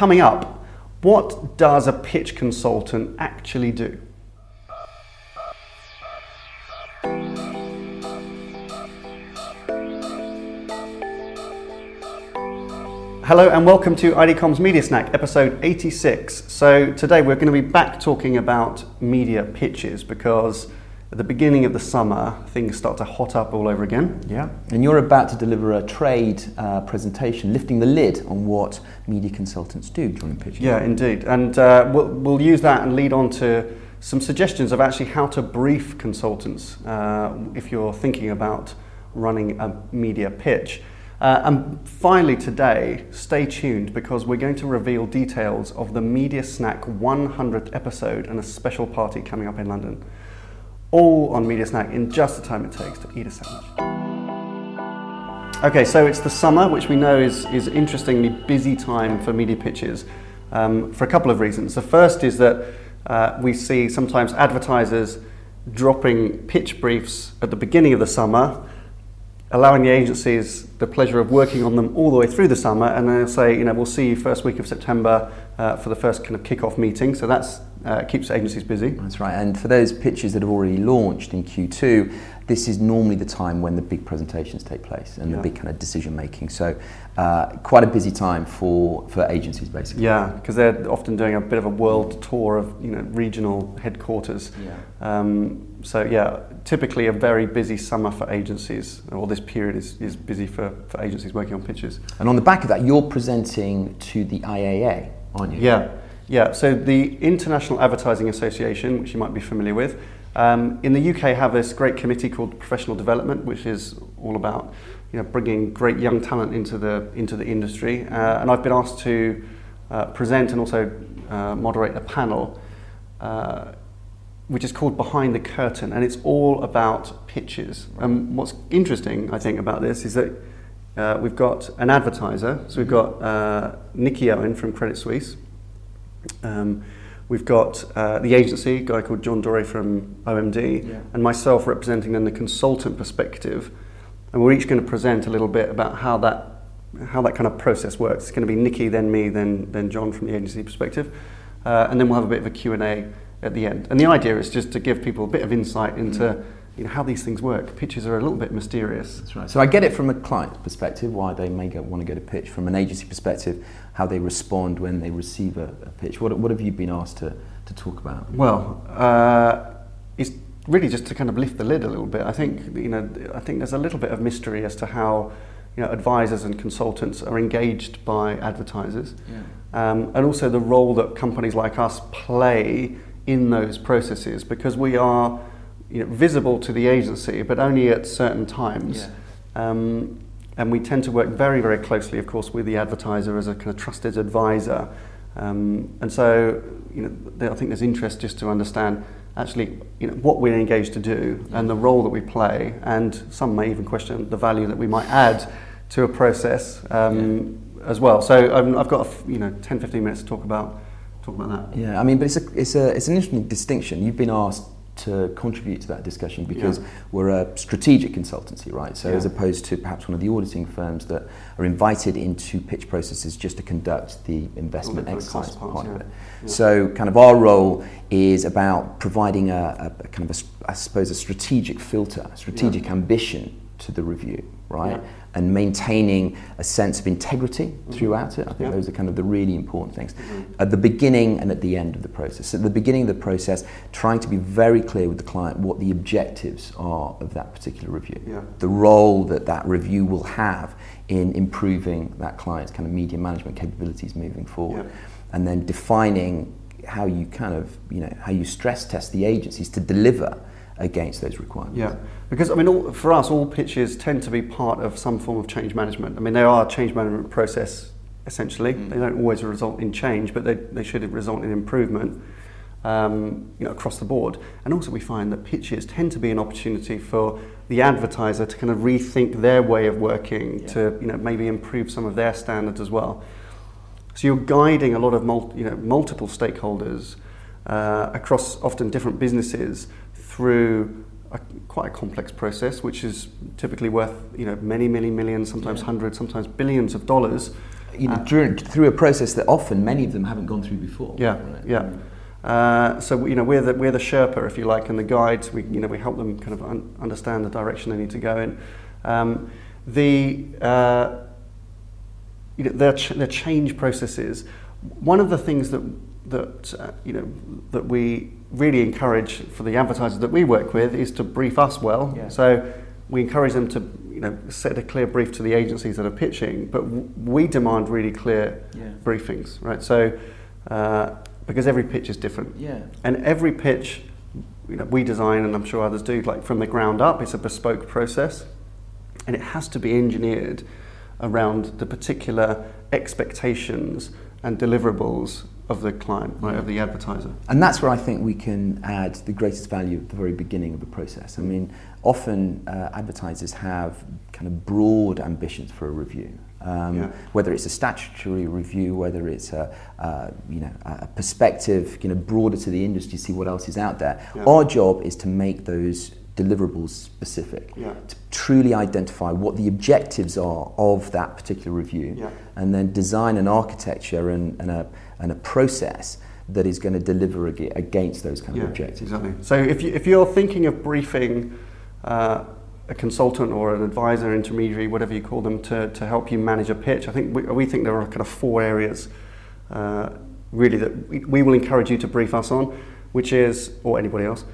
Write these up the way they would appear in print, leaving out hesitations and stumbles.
Coming up, what does a pitch consultant actually do? Hello and welcome to IDCom's Media Snack, episode 86. So today we're going to be back talking about media pitches because at the beginning of the summer things start to hot up all over again. Yeah, and you're about to deliver a trade presentation, lifting the lid on what media consultants do during pitching. Yeah, indeed, and we'll use that and lead on to some suggestions of actually how to brief consultants if you're thinking about running a media pitch. And finally today, stay tuned because we're going to reveal details of the Media Snack 100th episode and a special party coming up in London. All on Media Snack in just the time it takes to eat a sandwich. Okay, so it's the summer, which we know is an interestingly busy time for media pitches for a couple of reasons. The first is that we see sometimes advertisers dropping pitch briefs at the beginning of the summer, allowing the agencies the pleasure of working on them all the way through the summer, and then they'll say, you know, we'll see you first week of September for the first kind of kick-off meeting. So that keeps agencies busy. That's right, and for those pitches that have already launched in Q2, this is normally the time when the big presentations take place and the big kind of decision making. So quite a busy time for agencies basically. Yeah, because they're often doing a bit of a world tour of, you know, regional headquarters. Yeah. So yeah, typically a very busy summer for agencies, or this period is busy for agencies working on pitches. And on the back of that, you're presenting to the IAA, aren't you? Yeah, yeah. So the International Advertising Association, which you might be familiar with, in the UK have this great committee called Professional Development, which is all about, you know, bringing great young talent into the industry. And I've been asked to present and also moderate a panel which is called Behind the Curtain, and it's all about pitches. What's interesting, I think, about this is that we've got an advertiser. So we've got Nikki Owen from Credit Suisse. We've got the agency, a guy called John Doré from OMD, and myself representing then the consultant perspective. And we're each going to present a little bit about how that kind of process works. It's going to be Nikki, then me, then John from the agency perspective. And then we'll have a bit of a Q&A at the end. And the idea is just to give people a bit of insight into, you know, how these things work. Pitches are a little bit mysterious. That's right. So I get it from a client perspective, why they may want to get a pitch. From an agency perspective, how they respond when they receive a pitch. What have you been asked to talk about? Well, it's really just to kind of lift the lid a little bit. I think, you know, I think there's a little bit of mystery as to how, you know, advisors and consultants are engaged by advertisers, and also the role that companies like us play in those processes, because we are, you know, visible to the agency but only at certain times, and we tend to work very, very closely, of course, with the advertiser as a kind of trusted advisor, and so, you know, I think there's interest just to understand actually, you know, what we're engaged to do and the role that we play, and some may even question the value that we might add to a process as well. So I've got, you know, 10-15 minutes to talk about that. Yeah, I mean, but it's an interesting distinction. You've been asked to contribute to that discussion because we're a strategic consultancy, right? So as opposed to perhaps one of the auditing firms that are invited into pitch processes just to conduct the investment exercise part of it. Yeah. So kind of our role is about providing a kind of a, I suppose, a strategic filter, strategic ambition to the review, right? Yeah. And maintaining a sense of integrity throughout it. I think those are kind of the really important things. At the beginning and at the end of the process. At the beginning of the process, trying to be very clear with the client what the objectives are of that particular review. Yeah. The role that review will have in improving that client's kind of media management capabilities moving forward. Yeah. And then defining how you kind of, you know, how you stress test the agencies to deliver against those requirements. Yeah, because I mean, for us, all pitches tend to be part of some form of change management. I mean, they are a change management process, essentially. They don't always result in change, but they should result in improvement, you know, across the board. And also we find that pitches tend to be an opportunity for the advertiser to kind of rethink their way of working, to, you know, maybe improve some of their standards as well. So you're guiding a lot of multiple stakeholders across often different businesses through quite a complex process, which is typically worth, you know, many millions, sometimes hundreds, sometimes billions of dollars. you know, through a process that often many of them haven't gone through before. Yeah, right? Yeah. So you know, we're the Sherpa, if you like, and the guides. We, you know, we help them kind of understand the direction they need to go in. You know, their change processes. One of the things that you know, that we really encourage for the advertisers that we work with is to brief us well. Yeah. So we encourage them to, you know, set a clear brief to the agencies that are pitching, but we demand really clear briefings, right? So because every pitch is different, and every pitch, you know, we design, and I'm sure others do, like from the ground up. It's a bespoke process, and it has to be engineered around the particular expectations and deliverables of the client, right, of the advertiser. And that's where I think we can add the greatest value at the very beginning of the process. I mean, often advertisers have kind of broad ambitions for a review, whether it's a statutory review, whether it's a perspective, you know, broader to the industry, see what else is out there. Yeah. Our job is to make those deliverables specific, to truly identify what the objectives are of that particular review, and then design an architecture and a process that is going to deliver against those kind of objectives. Exactly. So if you're thinking of briefing a consultant or an advisor, intermediary, whatever you call them, to help you manage a pitch, I think we think there are kind of four areas really that we will encourage you to brief us on, which is, or anybody else,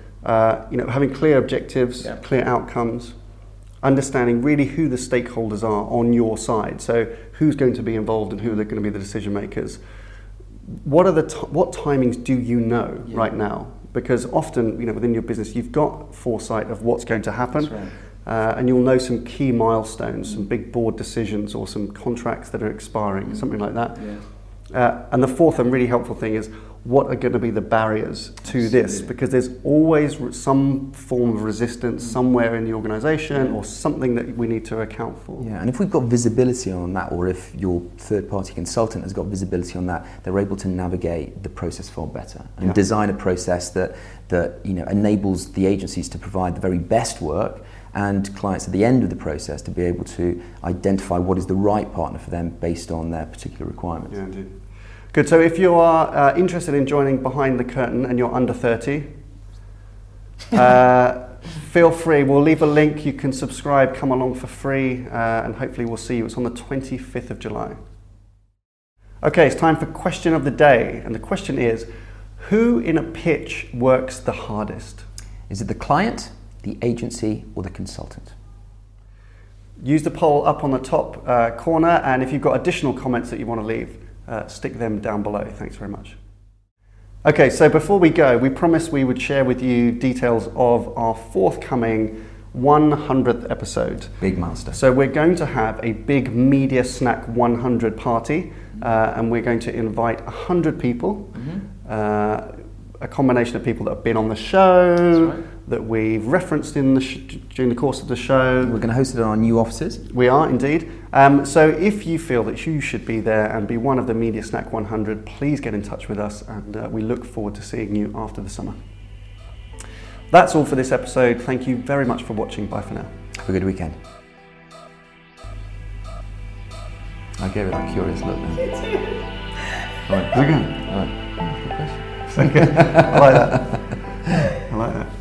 you know, having clear objectives, clear outcomes, understanding really who the stakeholders are on your side. So who's going to be involved and who are going to be the decision makers. What are the what timings do you know right now? Because often, you know, within your business, you've got foresight of what's going to happen, and you'll know some key milestones, some big board decisions, or some contracts that are expiring, something like that. Yeah. And the fourth and really helpful thing is, what are going to be the barriers to this? Because there's always some form of resistance somewhere in the organisation or something that we need to account for. Yeah, and if we've got visibility on that, or if your third-party consultant has got visibility on that, they're able to navigate the process far better and design a process that you know, enables the agencies to provide the very best work, and clients at the end of the process to be able to identify what is the right partner for them based on their particular requirements. Yeah, indeed. Good, so if you are interested in joining Behind the Curtain and you're under 30, feel free, we'll leave a link, you can subscribe, come along for free, and hopefully we'll see you. It's on the 25th of July. Okay, it's time for question of the day, and the question is, who in a pitch works the hardest? Is it the client, the agency, or the consultant? Use the poll up on the top corner, and if you've got additional comments that you want to leave, stick them down below. Thanks very much. Okay, so before we go, we promised we would share with you details of our forthcoming 100th episode. Big milestone. So we're going to have a big Media Snack 100 party, and we're going to invite 100 people, a combination of people that have been on the show, that we've referenced in the during the course of the show. We're going to host it in our new offices. We are indeed. So if you feel that you should be there and be one of the Media Snack 100, please get in touch with us, and we look forward to seeing you after the summer. That's all for this episode. Thank you very much for watching. Bye for now. Have a good weekend. I gave it a curious look then. All right, how's it going? All right. Okay, I like that. I like that.